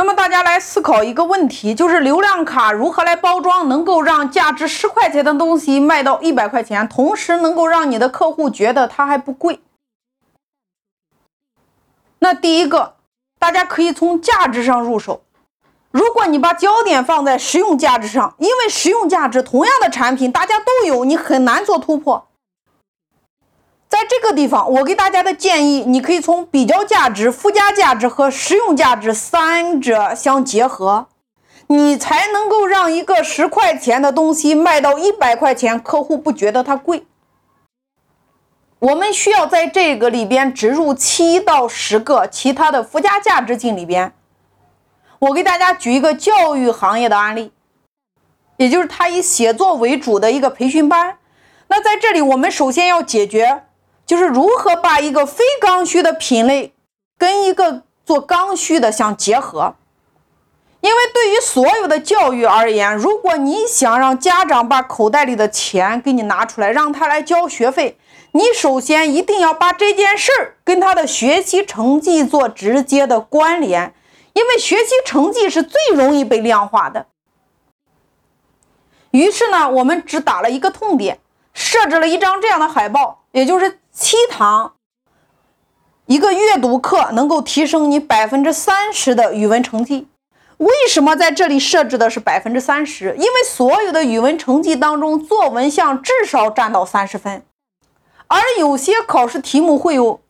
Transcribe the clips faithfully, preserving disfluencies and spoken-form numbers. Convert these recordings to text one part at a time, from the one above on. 那么大家来思考一个问题，就是流量卡如何来包装，能够让价值十块钱的东西卖到一百块钱，同时能够让你的客户觉得它还不贵。那第一个，大家可以从价值上入手。如果你把焦点放在实用价值上，因为实用价值同样的产品大家都有，你很难做突破。在这个地方，我给大家的建议，你可以从比较价值、附加价值和实用价值三者相结合，你才能够让一个十块钱的东西卖到一百块钱，客户不觉得它贵。我们需要在这个里边植入七到十个其他的附加价值进里边。我给大家举一个教育行业的案例，也就是它以写作为主的一个培训班。那在这里，我们首先要解决就是如何把一个非刚需的品类跟一个做刚需的相结合。因为对于所有的教育而言，如果你想让家长把口袋里的钱给你拿出来，让他来交学费，你首先一定要把这件事儿跟他的学习成绩做直接的关联。因为学习成绩是最容易被量化的。于是呢，我们只打了一个痛点，设置了一张这样的海报，也就是七堂一个阅读课能够提升你 百分之三十 的语文成绩。为什么在这里设置的是 百分之三十？ 因为所有的语文成绩当中，作文项至少占到三十分，而有些考试题目会有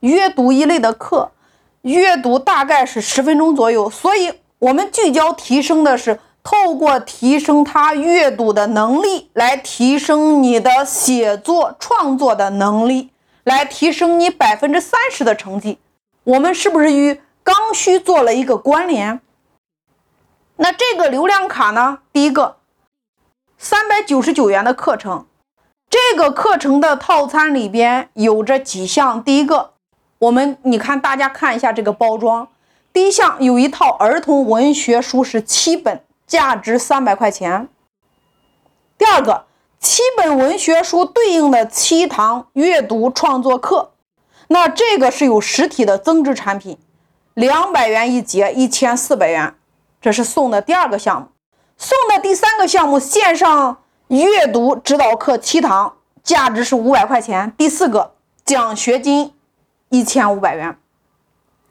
阅读一类的课，阅读大概是十分钟左右，所以我们聚焦提升的是透过提升他阅读的能力，来提升你的写作创作的能力，来提升你 百分之三十 的成绩。我们是不是与刚需做了一个关联？那这个流量卡呢，第一个三百九十九元的课程，这个课程的套餐里边有着几项。第一个，我们你看，大家看一下这个包装。第一项有一套儿童文学书是七本，价值三百块钱。第二个，七本文学书对应的七堂阅读创作课，那这个是有实体的增值产品，两百元一节，一千四百元，这是送的第二个项目。送的第三个项目，线上阅读指导课七堂，价值是五百块钱。第四个，奖学金。一千五百元，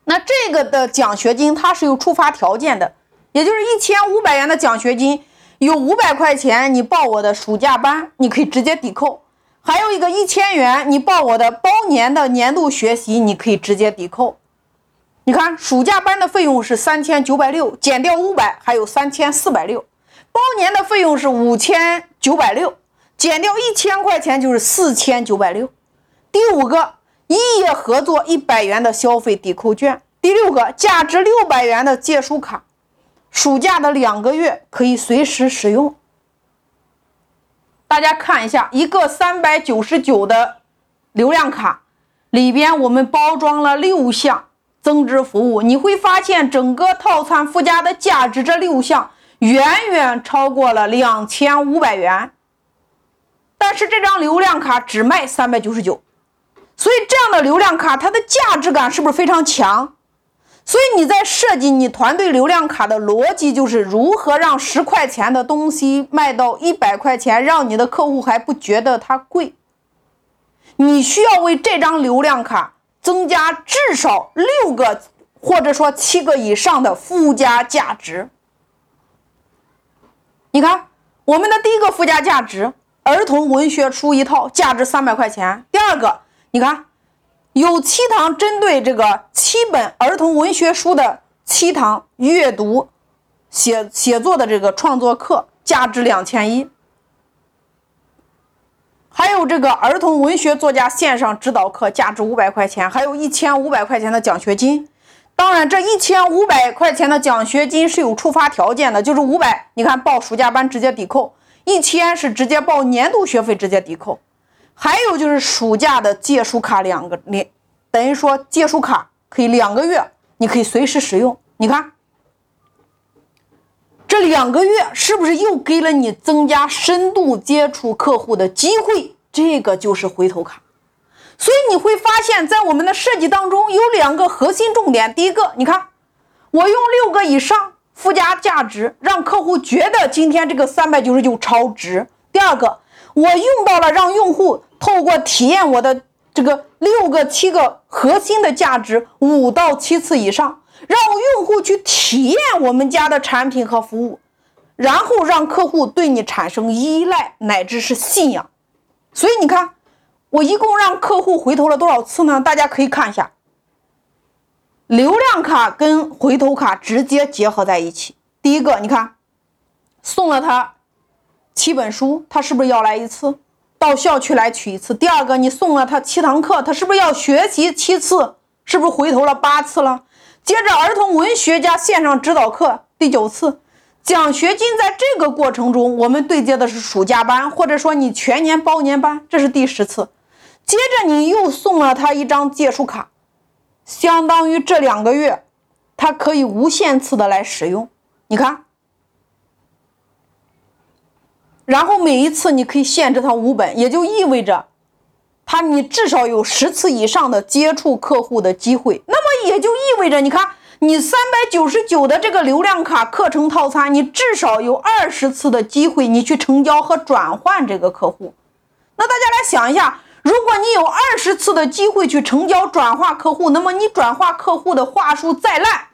那这个的奖学金它是有触发条件的，也就是一千五百元的奖学金，有五百块钱你报我的暑假班，你可以直接抵扣；还有一个一千元，你报我的包年的年度学习，你可以直接抵扣。你看，暑假班的费用是三千九百六，减掉五百，还有三千四百六；包年的费用是五千九百六，减掉一千块钱就是四千九百六。第五个。异业合作一百元的消费抵扣券。第六个，价值六百元的借书卡，暑假的两个月可以随时使用。大家看一下，一个三百九十九的流量卡里边，我们包装了六项增值服务，你会发现整个套餐附加的价值这六项远远超过了两千五百元，但是这张流量卡只卖三百九十九。所以这样的流量卡它的价值感是不是非常强？所以你在设计你团队流量卡的逻辑，就是如何让十块钱的东西卖到一百块钱，让你的客户还不觉得它贵。你需要为这张流量卡增加至少六个或者说七个以上的附加价值。你看，我们的第一个附加价值，儿童文学书一套，价值三百块钱。第二个，你看，有七堂针对这个七本儿童文学书的七堂阅读写写作的这个创作课，价值两千一。还有这个儿童文学作家线上指导课，价值五百块钱，还有一千五百块钱的奖学金。当然，这一千五百块钱的奖学金是有触发条件的，就是五百，你看报暑假班直接抵扣；一千是直接报年度学费直接抵扣。还有就是暑假的借书卡两个，你等于说借书卡可以两个月，你可以随时使用。你看，这两个月是不是又给了你增加深度接触客户的机会？这个就是回头卡。所以你会发现在我们的设计当中有两个核心重点。第一个，你看，我用六个以上附加价值，让客户觉得今天这个三百九十九超值。第二个，我用到了让用户透过体验我的这个六个七个核心的价值五到七次以上，让用户去体验我们家的产品和服务，然后让客户对你产生依赖乃至是信仰。所以你看我一共让客户回头了多少次呢？大家可以看一下，流量卡跟回头卡直接结合在一起。第一个你看送了他七本书，他是不是要来一次，到校区来取一次。第二个，你送了他七堂课，他是不是要学习七次，是不是回头了八次了。接着儿童文学家线上指导课第九次，奖学金在这个过程中我们对接的是暑假班，或者说你全年包年班，这是第十次。接着你又送了他一张借书卡，相当于这两个月他可以无限次的来使用。你看，然后每一次你可以限制他五本，也就意味着他你至少有十次以上的接触客户的机会。那么也就意味着你看你三百九十九的这个流量卡课程套餐，你至少有二十次的机会你去成交和转换这个客户。那大家来想一下，如果你有二十次的机会去成交转化客户，那么你转化客户的话术再烂，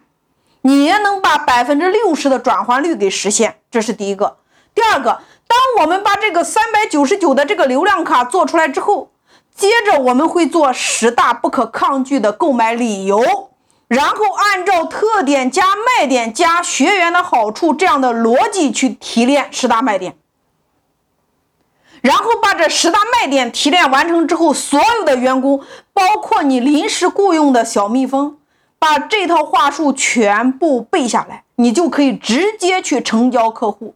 你也能把 百分之六十 的转换率给实现。这是第一个。第二个，当我们把这个三百九十九的这个流量卡做出来之后，接着我们会做十大不可抗拒的购买理由，然后按照特点加卖点加学员的好处这样的逻辑去提炼十大卖点，然后把这十大卖点提炼完成之后，所有的员工包括你临时雇佣的小蜜蜂把这套话术全部背下来，你就可以直接去成交客户。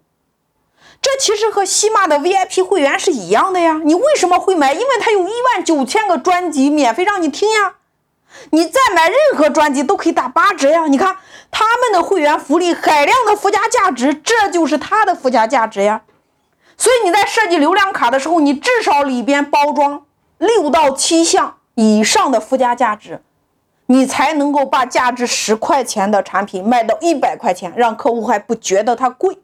这其实和西马的 V I P 会员是一样的呀。你为什么会买？因为它有一万九千个专辑免费让你听呀，你再买任何专辑都可以打八折呀。你看他们的会员福利海量的附加价值，这就是它的附加价值呀。所以你在设计流量卡的时候，你至少里边包装六到七项以上的附加价值，你才能够把价值十块钱的产品卖到一百块钱，让客户还不觉得它贵。